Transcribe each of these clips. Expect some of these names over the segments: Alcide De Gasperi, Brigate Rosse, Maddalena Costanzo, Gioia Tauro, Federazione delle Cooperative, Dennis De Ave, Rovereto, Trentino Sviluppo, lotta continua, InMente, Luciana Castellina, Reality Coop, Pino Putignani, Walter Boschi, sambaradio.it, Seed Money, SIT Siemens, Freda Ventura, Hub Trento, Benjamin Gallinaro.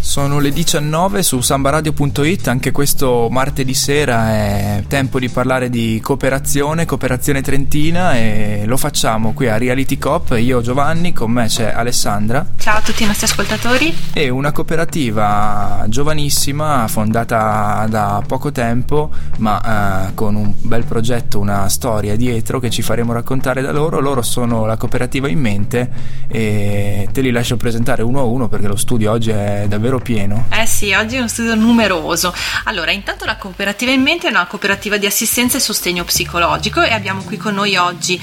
Sono le 19 su sambaradio.it, anche questo martedì sera è tempo di parlare di cooperazione trentina, e lo facciamo qui a Reality Coop. Io Giovanni, con me c'è Alessandra. Ciao a tutti i nostri ascoltatori. È una cooperativa giovanissima, fondata da poco tempo, ma con un bel progetto, una storia dietro che ci faremo raccontare da loro. Loro sono la cooperativa InMente e te li lascio presentare uno a uno perché lo studio oggi è davvero pieno. Sì, oggi è uno studio numeroso. Allora, intanto la cooperativa InMente è una cooperativa di assistenza e sostegno psicologico, e abbiamo qui con noi oggi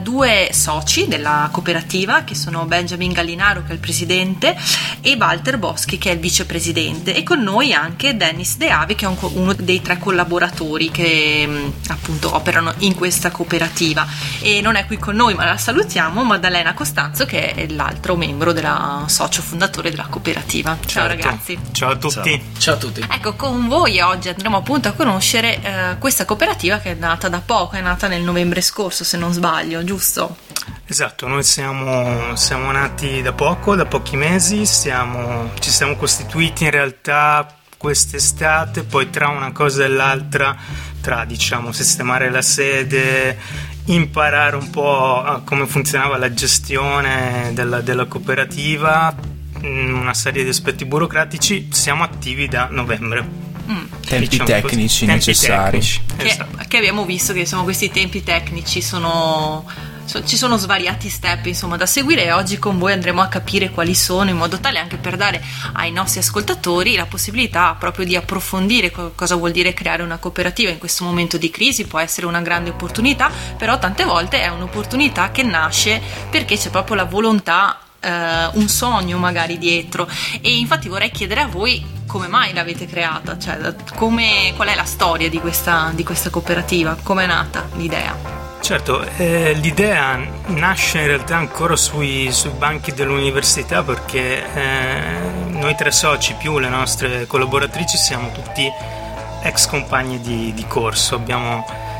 due soci della cooperativa, che sono Benjamin Gallinaro, che è il presidente, e Walter Boschi, che è il vicepresidente, e con noi anche Dennis De Ave, che è uno dei tre collaboratori che appunto operano in questa cooperativa. E non è qui con noi, ma la salutiamo, Maddalena Costanzo, che è l'altro membro, della socio fondatore della cooperativa. Ciao ragazzi. Ciao a tutti. Ciao a tutti. Ecco, con voi oggi andremo appunto a conoscere questa cooperativa, che è nata da poco, è nata nel novembre scorso, se non sbaglio, giusto? Esatto, noi siamo nati da poco, da pochi mesi, ci siamo costituiti in realtà quest'estate, poi tra una cosa e l'altra, tra diciamo sistemare la sede, imparare un po' a come funzionava la gestione della cooperativa, una serie di aspetti burocratici, siamo attivi da novembre. Tempi diciamo tecnici necessari. Che abbiamo visto che sono questi tempi tecnici, ci sono svariati step insomma da seguire, e oggi con voi andremo a capire quali sono, in modo tale anche per dare ai nostri ascoltatori la possibilità proprio di approfondire cosa vuol dire creare una cooperativa in questo momento di crisi. Può essere una grande opportunità, però tante volte è un'opportunità che nasce perché c'è proprio la volontà, un sogno magari dietro. E infatti vorrei chiedere a voi come mai l'avete creata, cioè qual è la storia di questa cooperativa, come è nata l'idea. Certo, l'idea nasce in realtà ancora sui banchi dell'università, perché noi tre soci più le nostre collaboratrici siamo tutti ex compagni di corso.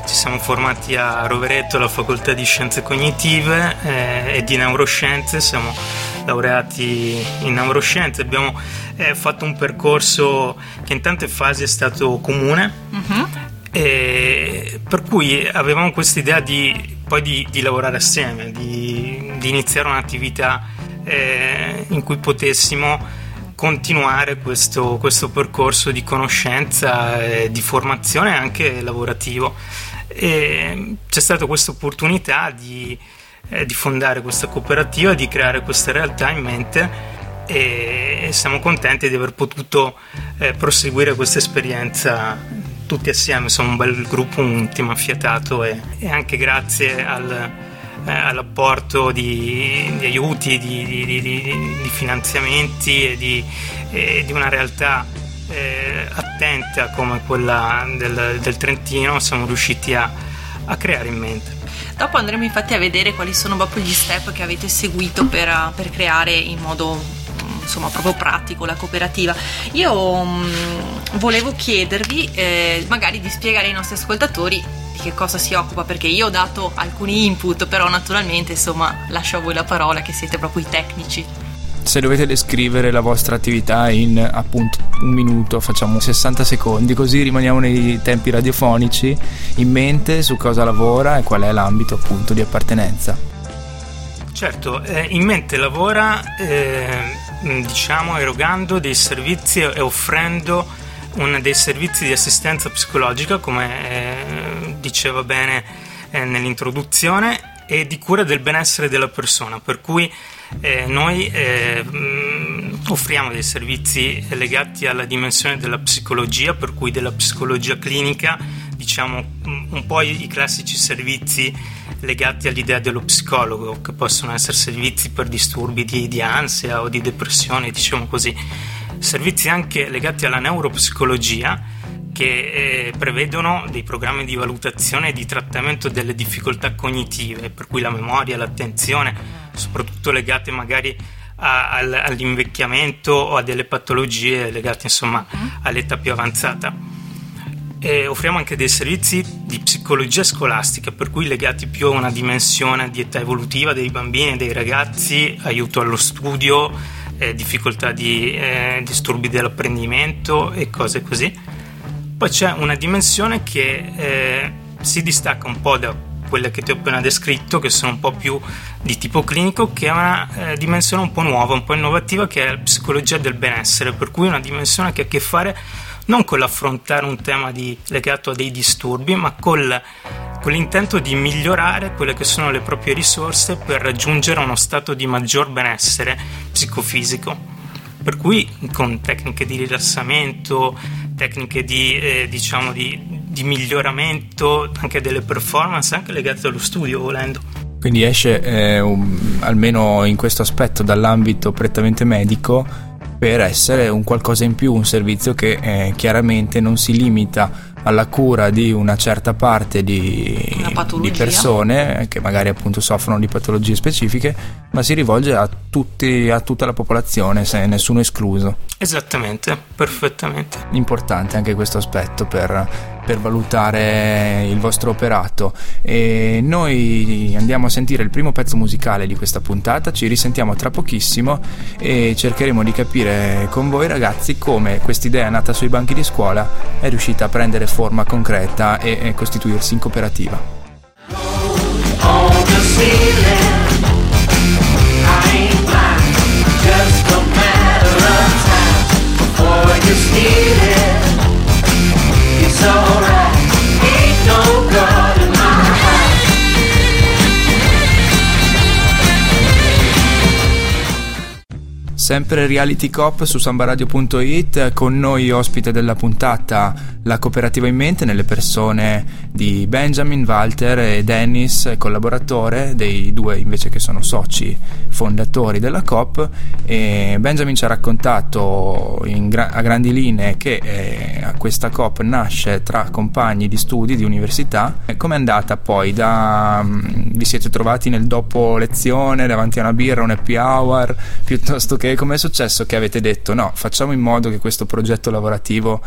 Ci siamo formati a Rovereto alla facoltà di scienze cognitive e di neuroscienze, siamo laureati in neuroscienze, abbiamo fatto un percorso che in tante fasi è stato comune, e per cui avevamo questa idea di lavorare assieme, di iniziare un'attività in cui potessimo continuare questo percorso di conoscenza, di formazione anche lavorativo. E c'è stata questa opportunità di fondare questa cooperativa, di creare questa realtà InMente, e siamo contenti di aver potuto proseguire questa esperienza tutti assieme. Siamo un bel gruppo, un team affiatato, e anche grazie all'apporto di aiuti, di finanziamenti e di una realtà attenta come quella del Trentino, siamo riusciti a creare InMente. Dopo andremo infatti a vedere quali sono proprio gli step che avete seguito per creare in modo insomma proprio pratico la cooperativa. Io volevo chiedervi magari di spiegare ai nostri ascoltatori di che cosa si occupa, perché io ho dato alcuni input, però naturalmente insomma lascio a voi la parola, che siete proprio i tecnici. Se dovete descrivere la vostra attività in appunto un minuto, facciamo 60 secondi, così rimaniamo nei tempi radiofonici. InMente, su cosa lavora e qual è l'ambito appunto di appartenenza. Certo, InMente lavora diciamo erogando dei servizi e offrendo dei servizi di assistenza psicologica, come diceva bene nell'introduzione, e di cura del benessere della persona, per cui noi offriamo dei servizi legati alla dimensione della psicologia, per cui della psicologia clinica, diciamo un po' i classici servizi legati all'idea dello psicologo, che possono essere servizi per disturbi di ansia o di depressione, diciamo così, servizi anche legati alla neuropsicologia, che prevedono dei programmi di valutazione e di trattamento delle difficoltà cognitive, per cui la memoria, l'attenzione, soprattutto legate magari all'invecchiamento o a delle patologie legate insomma all'età più avanzata. E offriamo anche dei servizi di psicologia scolastica, per cui legati più a una dimensione di età evolutiva dei bambini e dei ragazzi, aiuto allo studio, difficoltà di disturbi dell'apprendimento e cose così. Poi c'è una dimensione che si distacca un po' da quella che ti ho appena descritto, che sono un po' più di tipo clinico, che è una dimensione un po' nuova, un po' innovativa, che è la psicologia del benessere, per cui una dimensione che ha a che fare non con l'affrontare un tema legato a dei disturbi, ma con l'intento di migliorare quelle che sono le proprie risorse per raggiungere uno stato di maggior benessere psicofisico, per cui con tecniche di rilassamento, tecniche di miglioramento anche delle performance, anche legate allo studio volendo. Quindi esce almeno in questo aspetto dall'ambito prettamente medico per essere un qualcosa in più, un servizio che chiaramente non si limita alla cura di una certa parte di persone che magari appunto soffrono di patologie specifiche, ma si rivolge a tutta la popolazione, se nessuno escluso. Esattamente, perfettamente. Importante anche questo aspetto per valutare il vostro operato. E noi andiamo a sentire il primo pezzo musicale di questa puntata, ci risentiamo tra pochissimo e cercheremo di capire con voi ragazzi come quest'idea nata sui banchi di scuola è riuscita a prendere forma concreta e costituirsi in cooperativa. Sempre Reality Coop su sambaradio.it, con noi ospite della puntata la cooperativa InMente nelle persone di Benjamin, Walter e Dennis, collaboratore dei due invece che sono soci fondatori della Coop. E Benjamin ci ha raccontato a grandi linee che questa Coop nasce tra compagni di studi di università. Com'è andata poi? Vi siete trovati nel dopo lezione davanti a una birra, un happy hour, piuttosto che com'è successo che avete detto no, facciamo in modo che questo progetto lavorativo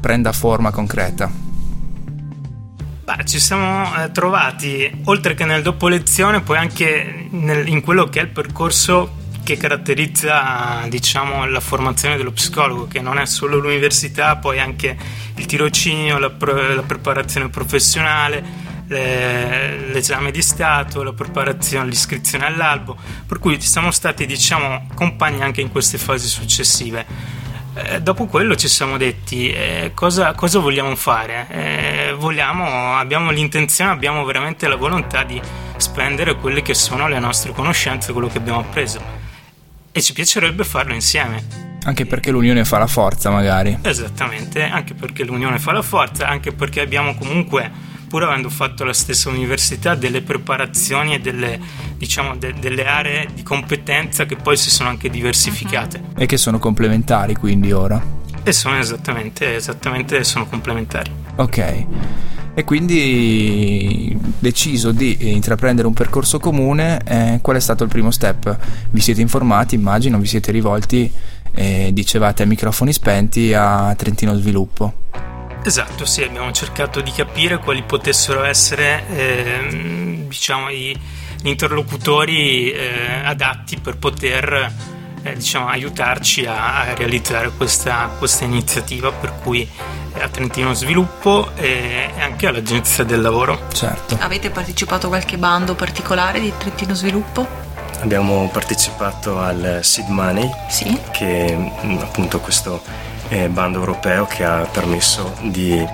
prenda forma concreta? Beh, ci siamo trovati oltre che nel dopo lezione poi anche in quello che è il percorso che caratterizza diciamo la formazione dello psicologo, che non è solo l'università, poi anche il tirocinio, la preparazione professionale, l'esame di stato, la preparazione, l'iscrizione all'albo, per cui siamo stati diciamo compagni anche in queste fasi successive. Dopo quello ci siamo detti cosa vogliamo fare, abbiamo l'intenzione, abbiamo veramente la volontà di spendere quelle che sono le nostre conoscenze, quello che abbiamo appreso, e ci piacerebbe farlo insieme. Anche perché l'unione fa la forza magari. Esattamente, anche perché l'unione fa la forza, anche perché abbiamo comunque, pur avendo fatto la stessa università, delle preparazioni e delle aree di competenza che poi si sono anche diversificate. E che sono complementari quindi ora? E sono esattamente sono complementari. Ok, e quindi deciso di intraprendere un percorso comune, qual è stato il primo step? Vi siete informati, immagino, vi siete rivolti, dicevate a microfoni spenti, a Trentino Sviluppo. Esatto, sì, abbiamo cercato di capire quali potessero essere gli interlocutori adatti per poter aiutarci a realizzare questa iniziativa, per cui a Trentino Sviluppo e anche all'Agenzia del Lavoro. Certo. Avete partecipato a qualche bando particolare di Trentino Sviluppo? Abbiamo partecipato al Seed Money, sì, che appunto questo bando europeo che ha permesso di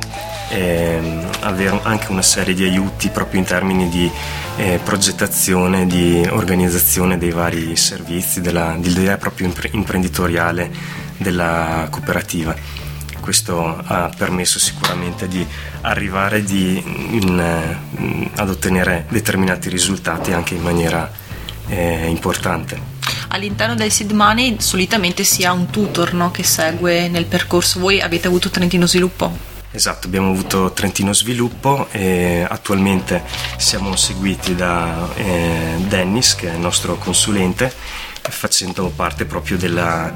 avere anche una serie di aiuti proprio in termini di progettazione, di organizzazione dei vari servizi, dell'idea proprio imprenditoriale della cooperativa. Questo ha permesso sicuramente di arrivare ad ottenere determinati risultati anche in maniera importante. All'interno del Seed Money solitamente si ha un tutor, no, che segue nel percorso. Voi avete avuto Trentino Sviluppo? Esatto, abbiamo avuto Trentino Sviluppo e attualmente siamo seguiti da Dennis, che è il nostro consulente, facendo parte proprio della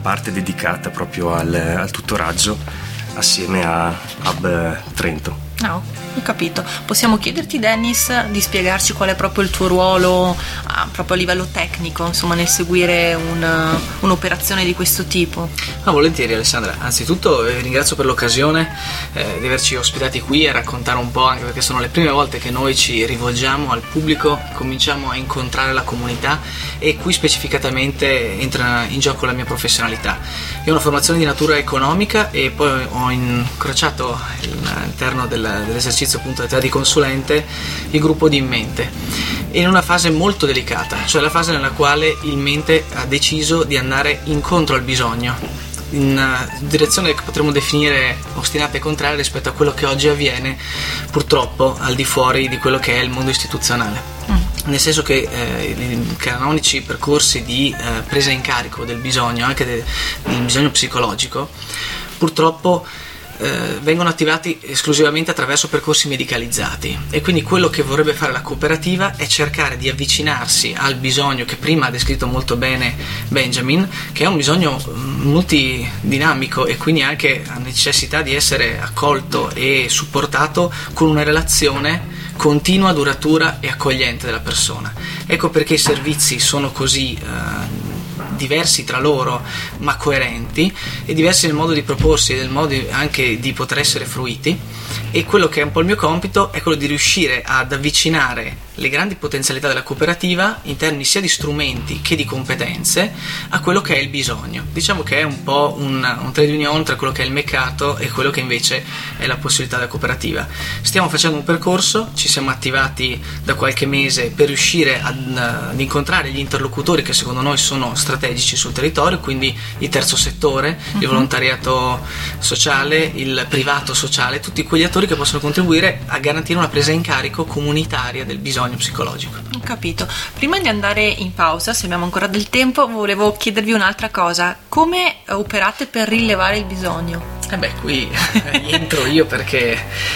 parte dedicata proprio al tutoraggio assieme a Hub Trento. No, ho capito. Possiamo chiederti, Dennis, di spiegarci qual è proprio il tuo ruolo proprio a livello tecnico, insomma, nel seguire un'operazione di questo tipo? Ah, volentieri, Alessandra. Anzitutto vi ringrazio per l'occasione di averci ospitati qui e raccontare un po', anche perché sono le prime volte che noi ci rivolgiamo al pubblico, cominciamo a incontrare la comunità, e qui specificatamente entra in gioco la mia professionalità. Io ho una formazione di natura economica e poi ho incrociato all'interno dell'esercizio appunto dell'attività di consulente il gruppo di InMente, in una fase molto delicata, cioè la fase nella quale InMente ha deciso di andare incontro al bisogno in direzione che potremmo definire ostinata e contraria rispetto a quello che oggi avviene, purtroppo al di fuori di quello che è il mondo istituzionale. Nel senso che i canonici percorsi di presa in carico del bisogno, anche del bisogno psicologico, purtroppo vengono attivati esclusivamente attraverso percorsi medicalizzati, e quindi quello che vorrebbe fare la cooperativa è cercare di avvicinarsi al bisogno che prima ha descritto molto bene Benjamin, che è un bisogno multidinamico e quindi anche ha necessità di essere accolto e supportato con una relazione continua, duratura e accogliente della persona. Ecco perché i servizi sono così diversi tra loro ma coerenti, e diversi nel modo di proporsi e nel modo anche di poter essere fruiti, e quello che è un po' il mio compito è quello di riuscire ad avvicinare le grandi potenzialità della cooperativa in termini sia di strumenti che di competenze a quello che è il bisogno. Diciamo che è un po' un trade union tra quello che è il mercato e quello che invece è la possibilità della cooperativa. Stiamo facendo un percorso, ci siamo attivati da qualche mese per riuscire ad incontrare gli interlocutori che secondo noi sono strategici sul territorio, quindi il terzo settore, il volontariato sociale, il privato sociale, tutti quegli attori che possono contribuire a garantire una presa in carico comunitaria del bisogno psicologico. Ho capito. Prima di andare in pausa, se abbiamo ancora del tempo, volevo chiedervi un'altra cosa. Come operate per rilevare il bisogno? Qui entro io perché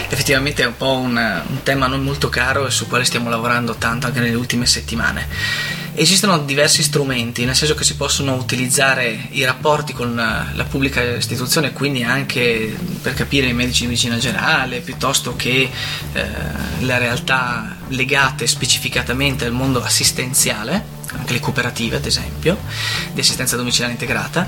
effettivamente è un po' un tema non molto caro e su quale stiamo lavorando tanto anche nelle ultime settimane. Esistono diversi strumenti, nel senso che si possono utilizzare i rapporti con la pubblica istituzione, quindi anche per capire i medici di medicina generale, piuttosto che la realtà legate specificatamente al mondo assistenziale, anche le cooperative ad esempio, di assistenza domiciliare integrata,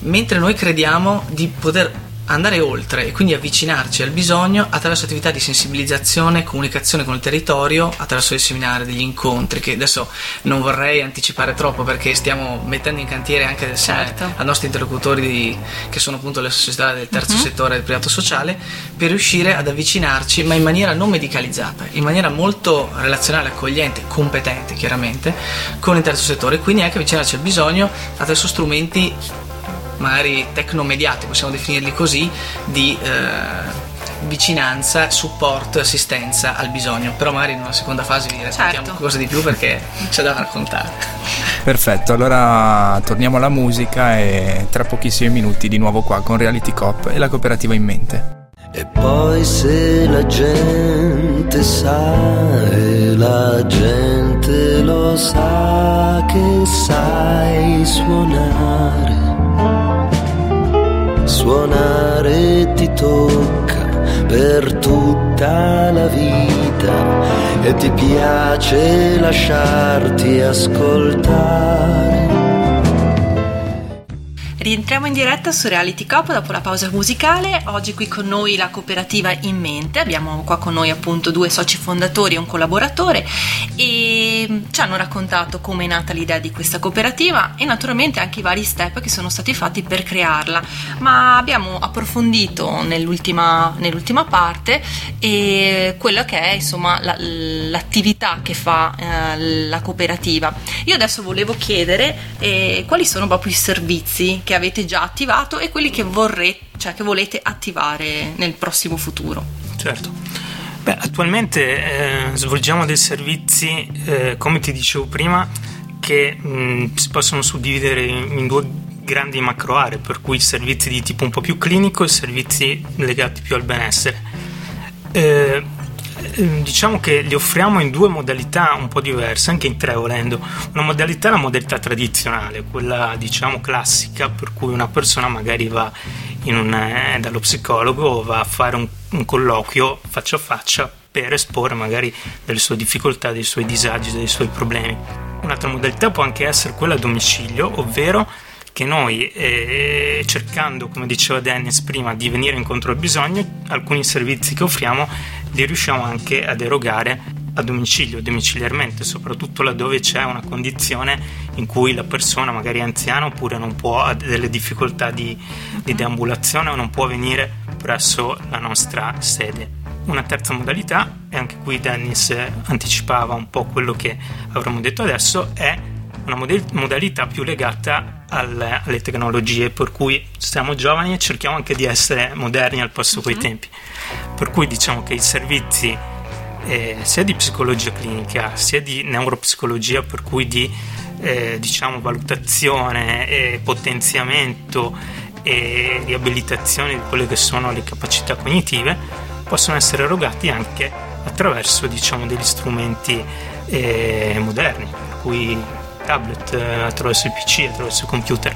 mentre noi crediamo di poter andare oltre e quindi avvicinarci al bisogno attraverso attività di sensibilizzazione e comunicazione con il territorio, attraverso dei seminari, degli incontri, che adesso non vorrei anticipare troppo perché stiamo mettendo in cantiere anche ai nostri interlocutori che sono appunto le società del terzo settore, del privato sociale, per riuscire ad avvicinarci, ma in maniera non medicalizzata, in maniera molto relazionale, accogliente, competente chiaramente, con il terzo settore, quindi anche avvicinarci al bisogno attraverso strumenti magari tecnomediati, possiamo definirli così, di vicinanza, supporto, assistenza al bisogno. Però magari in una seconda fase vi raccontiamo qualcosa di più perché c'è da raccontare. Perfetto, allora torniamo alla musica e tra pochissimi minuti di nuovo qua con Reality Coop e la cooperativa InMente. E poi se la gente sa e la gente lo sa che sai suonare ti tocca per tutta la vita e ti piace lasciarti ascoltare. Rientriamo in diretta su Reality Coop dopo la pausa musicale. Oggi qui con noi la cooperativa InMente. Abbiamo qua con noi appunto due soci fondatori e un collaboratore, e ci hanno raccontato come è nata l'idea di questa cooperativa e naturalmente anche i vari step che sono stati fatti per crearla. Ma abbiamo approfondito nell'ultima parte e quella che è insomma l'attività che fa la cooperativa. Io adesso volevo chiedere quali sono proprio i servizi che avete già attivato e quelli che che volete attivare nel prossimo futuro. Certo. Attualmente svolgiamo dei servizi, come ti dicevo prima, che si possono suddividere in due grandi macro aree, per cui servizi di tipo un po' più clinico e servizi legati più al benessere. diciamo che li offriamo in due modalità un po' diverse, anche in tre volendo. Una modalità è la modalità tradizionale, quella diciamo classica, per cui una persona magari va dallo psicologo, va a fare un colloquio faccia a faccia per esporre magari delle sue difficoltà, dei suoi disagi, dei suoi problemi. Un'altra modalità può anche essere quella a domicilio, ovvero che noi cercando, come diceva Dennis prima, di venire incontro al bisogno, alcuni servizi che offriamo li riusciamo anche ad erogare a domicilio, domiciliarmente, soprattutto laddove c'è una condizione in cui la persona magari è anziana oppure non può, ha delle difficoltà di deambulazione o non può venire presso la nostra sede. Una terza modalità, e anche qui Dennis anticipava un po' quello che avremmo detto adesso, è una modalità più legata alle tecnologie, per cui siamo giovani e cerchiamo anche di essere moderni al passo coi tempi, per cui diciamo che i servizi sia di psicologia clinica sia di neuropsicologia, per cui di diciamo valutazione, potenziamento e riabilitazione di quelle che sono le capacità cognitive, possono essere erogati anche attraverso diciamo degli strumenti moderni, per cui tablet, attraverso il PC, attraverso il computer,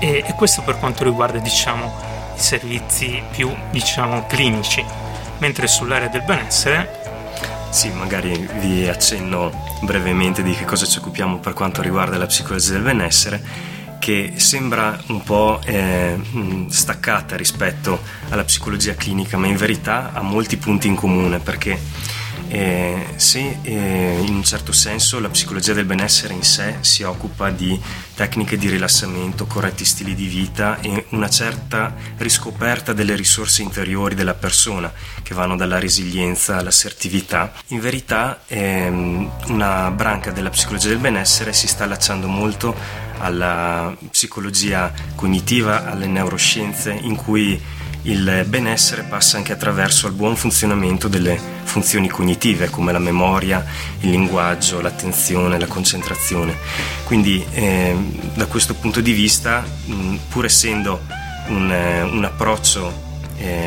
e questo per quanto riguarda diciamo i servizi più diciamo clinici, mentre sull'area del benessere sì, magari vi accenno brevemente di che cosa ci occupiamo per quanto riguarda la psicologia del benessere, che sembra un po' staccata rispetto alla psicologia clinica, ma in verità ha molti punti in comune, perché se in un certo senso la psicologia del benessere in sé si occupa di tecniche di rilassamento, corretti stili di vita e una certa riscoperta delle risorse interiori della persona, che vanno dalla resilienza all'assertività, in verità una branca della psicologia del benessere si sta allacciando molto alla psicologia cognitiva, alle neuroscienze, in cui il benessere passa anche attraverso il buon funzionamento delle funzioni cognitive, come la memoria, il linguaggio, l'attenzione, la concentrazione. Quindi da questo punto di vista, pur essendo un approccio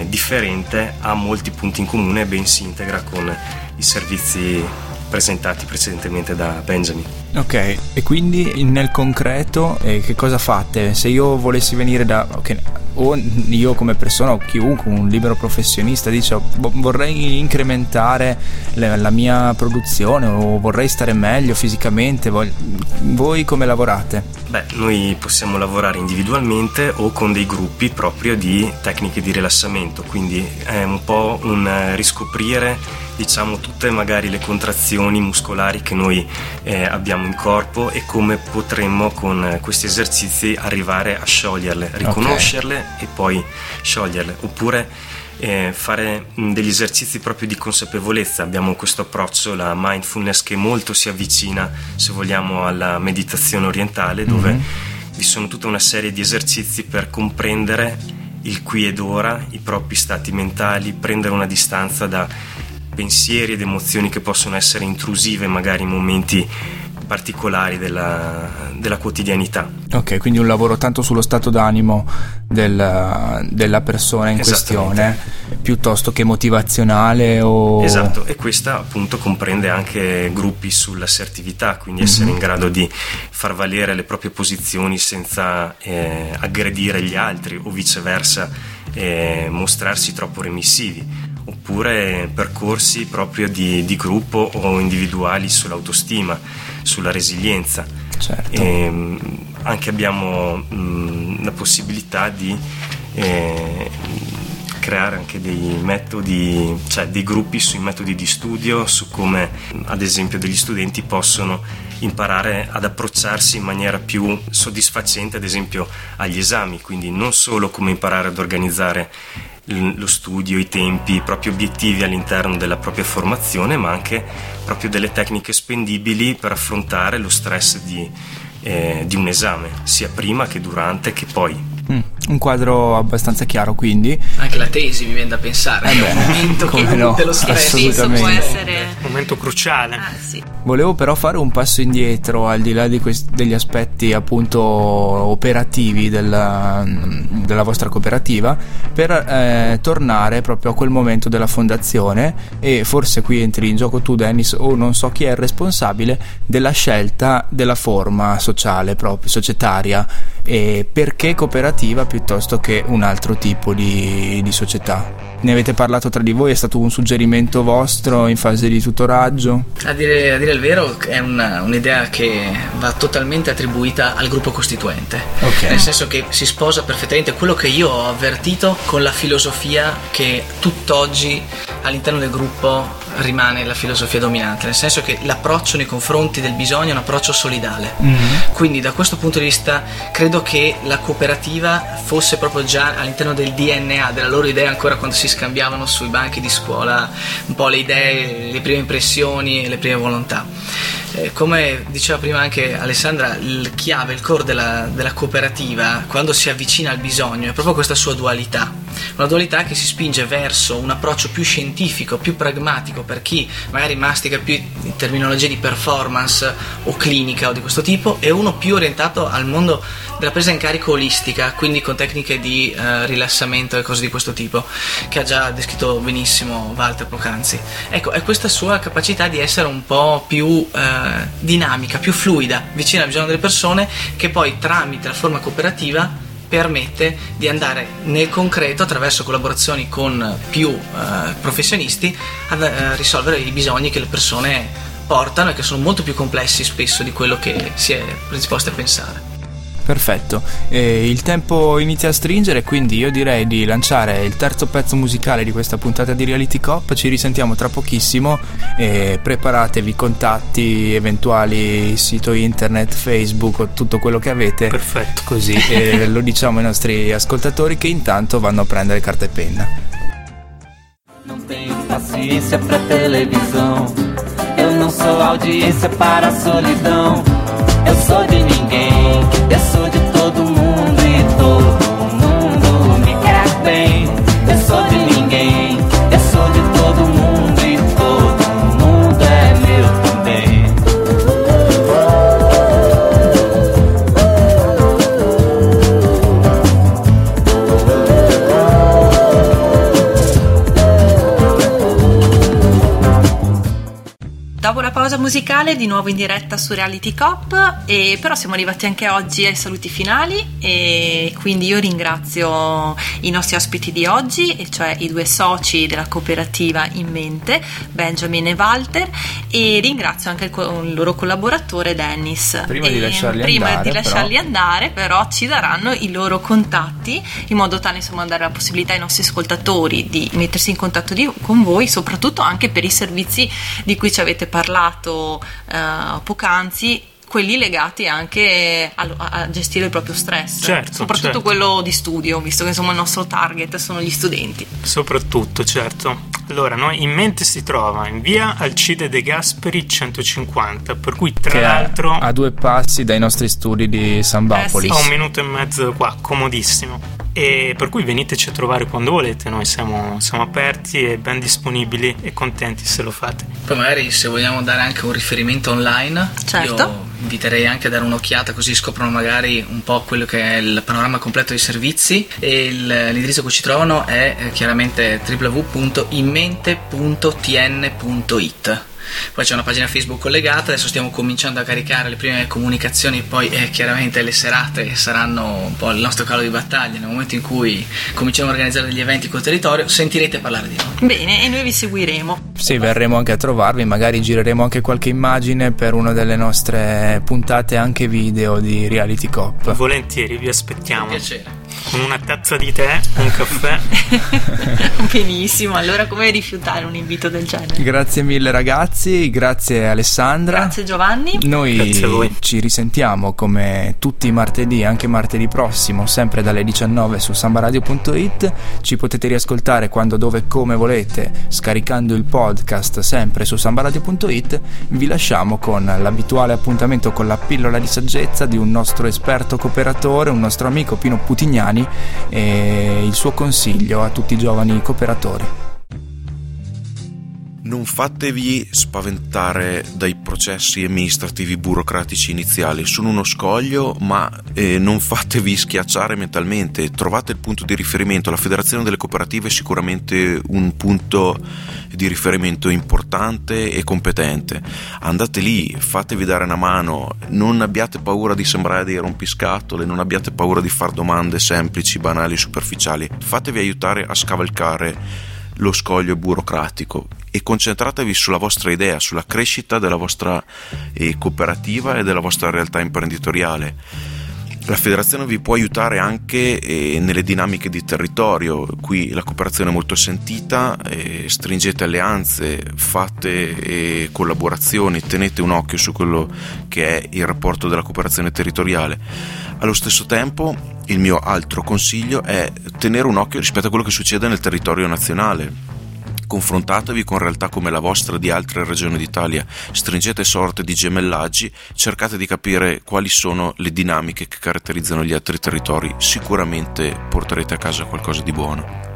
differente, ha molti punti in comune e ben si integra con i servizi presentati precedentemente da Benjamin. Ok, e quindi nel concreto che cosa fate? Se io volessi venire o io come persona o chiunque, un libero professionista, dice vorrei incrementare la mia produzione o vorrei stare meglio fisicamente, voi come lavorate? Beh, noi possiamo lavorare individualmente o con dei gruppi proprio di tecniche di rilassamento, quindi è un po' un riscoprire diciamo tutte magari le contrazioni muscolari che noi abbiamo in corpo e come potremmo con questi esercizi arrivare a scioglierle, riconoscerle e poi scioglierle, oppure fare degli esercizi proprio di consapevolezza. Abbiamo questo approccio, la mindfulness, che molto si avvicina, se vogliamo, alla meditazione orientale, dove vi sono tutta una serie di esercizi per comprendere il qui ed ora, i propri stati mentali, prendere una distanza da pensieri ed emozioni che possono essere intrusive magari in momenti particolari della quotidianità. Ok, quindi un lavoro tanto sullo stato d'animo della persona in questione, piuttosto che motivazionale o... Esatto, e questa appunto comprende anche gruppi sull'assertività, quindi essere in grado di far valere le proprie posizioni senza aggredire gli altri o viceversa mostrarsi troppo remissivi, oppure percorsi proprio di gruppo o individuali sull'autostima, sulla resilienza. Certo. E anche abbiamo la possibilità di creare anche dei metodi, cioè dei gruppi sui metodi di studio, su come ad esempio degli studenti possono imparare ad approcciarsi in maniera più soddisfacente ad esempio agli esami, quindi non solo come imparare ad organizzare lo studio, i tempi, i propri obiettivi all'interno della propria formazione, ma anche proprio delle tecniche spendibili per affrontare lo stress di un esame, sia prima che durante che poi. Un quadro abbastanza chiaro, quindi anche la tesi mi viene da pensare è un momento come che no, te lo stress può essere un momento cruciale. Sì. Volevo però fare un passo indietro, al di là di degli aspetti appunto operativi della vostra cooperativa, per tornare proprio a quel momento della fondazione, e forse qui entri in gioco tu, Dennis, o non so chi è il responsabile della scelta della forma sociale, proprio societaria, e perché cooperativa piuttosto che un altro tipo di società. Ne avete parlato tra di voi? È stato un suggerimento vostro in fase di tutoraggio? A dire il vero è un'idea che va totalmente attribuita al gruppo costituente, okay. Nel senso che si sposa perfettamente quello che io ho avvertito con la filosofia che tutt'oggi all'interno del gruppo rimane la filosofia dominante, nel senso che l'approccio nei confronti del bisogno è un approccio solidale, quindi da questo punto di vista credo che la cooperativa fosse proprio già all'interno del DNA della loro idea, ancora quando si scambiavano sui banchi di scuola un po' le idee, le prime impressioni e le prime volontà. Come diceva prima anche Alessandra, il chiave, il core della cooperativa quando si avvicina al bisogno è proprio questa sua dualità, una dualità che si spinge verso un approccio più scientifico, più pragmatico, per chi magari mastica più in terminologie di performance o clinica o di questo tipo, e uno più orientato al mondo della presa in carico olistica, quindi con tecniche di rilassamento e cose di questo tipo, che ha già descritto benissimo Walter poc'anzi. Ecco, è questa sua capacità di essere un po' più dinamica, più fluida, vicina al bisogno delle persone, che poi tramite la forma cooperativa permette di andare nel concreto, attraverso collaborazioni con più professionisti, a risolvere i bisogni che le persone portano e che sono molto più complessi spesso di quello che si è disposti a pensare. Perfetto, il tempo inizia a stringere, quindi io direi di lanciare il terzo pezzo musicale di questa puntata di Reality Coop. Ci risentiamo tra pochissimo, preparatevi contatti, eventuali sito internet, Facebook o tutto quello che avete. Perfetto, così lo diciamo ai nostri ascoltatori che intanto vanno a prendere carta e penna. Non tenho paciência pra televisão, eu não sou audiência para solidão. Eu sou de ninguém, eu sou de todo mundo e todo mundo me quer bem. Eu sou de ninguém, eu sou de todo mundo e todo mundo é meu também. Dopo la pausa musicale di nuovo in diretta su Reality Coop. E però siamo arrivati anche oggi ai saluti finali, e quindi io ringrazio i nostri ospiti di oggi, e cioè i due soci della cooperativa InMente, Benjamin e Walter, e ringrazio anche il loro collaboratore Dennis. Prima di lasciarli andare però ci daranno i loro contatti, in modo tale insomma dare la possibilità ai nostri ascoltatori di mettersi in contatto con voi, soprattutto anche per i servizi di cui ci avete parlato poc'anzi, quelli legati anche a gestire il proprio stress, soprattutto quello di studio, visto che insomma il nostro target sono gli studenti. Soprattutto, certo. Allora, noi InMente si trova in via Alcide De Gasperi 150, per cui tra l'altro a due passi dai nostri studi di San Bapolis, a 1 minuto e mezzo qua, comodissimo. E per cui veniteci a trovare quando volete, noi siamo aperti e ben disponibili e contenti se lo fate. Poi magari se vogliamo dare anche un riferimento online, io inviterei anche a dare un'occhiata, così scoprono magari un po' quello che è il panorama completo dei servizi, e l'indirizzo che ci trovano è chiaramente www.inmente.tn.it. Poi c'è una pagina Facebook collegata, adesso stiamo cominciando a caricare le prime comunicazioni, poi chiaramente le serate saranno un po' il nostro cavallo di battaglia. Nel momento in cui cominceremo a organizzare degli eventi col territorio sentirete parlare di noi. Bene, e noi vi seguiremo. Sì, verremo anche a trovarvi, magari gireremo anche qualche immagine per una delle nostre puntate anche video di Reality Coop. Volentieri, vi aspettiamo. Un piacere. Con una tazza di tè, un caffè. Benissimo, allora come rifiutare un invito del genere? Grazie mille ragazzi, grazie Alessandra. Grazie Giovanni. Noi ci risentiamo come tutti i martedì, anche martedì prossimo, sempre dalle 19 su sambaradio.it. Ci potete riascoltare quando, dove, come volete, scaricando il podcast sempre su sambaradio.it. Vi lasciamo con l'abituale appuntamento con la pillola di saggezza di un nostro esperto cooperatore, un nostro amico Pino Putignani, Putignani e il suo consiglio a tutti i giovani cooperatori. Non fatevi spaventare dai processi amministrativi burocratici iniziali, sono uno scoglio, ma non fatevi schiacciare mentalmente, trovate il punto di riferimento. La Federazione delle Cooperative è sicuramente un punto di riferimento importante e competente, andate lì, fatevi dare una mano, non abbiate paura di sembrare dei rompiscatole, non abbiate paura di far domande semplici, banali, superficiali, fatevi aiutare a scavalcare lo scoglio burocratico e concentratevi sulla vostra idea, sulla crescita della vostra cooperativa e della vostra realtà imprenditoriale. La federazione vi può aiutare anche nelle dinamiche di territorio, qui la cooperazione è molto sentita, stringete alleanze, fate collaborazioni, tenete un occhio su quello che è il rapporto della cooperazione territoriale. Allo stesso tempo il mio altro consiglio è tenere un occhio rispetto a quello che succede nel territorio nazionale. Confrontatevi con realtà come la vostra di altre regioni d'Italia, stringete sorte di gemellaggi, cercate di capire quali sono le dinamiche che caratterizzano gli altri territori, sicuramente porterete a casa qualcosa di buono.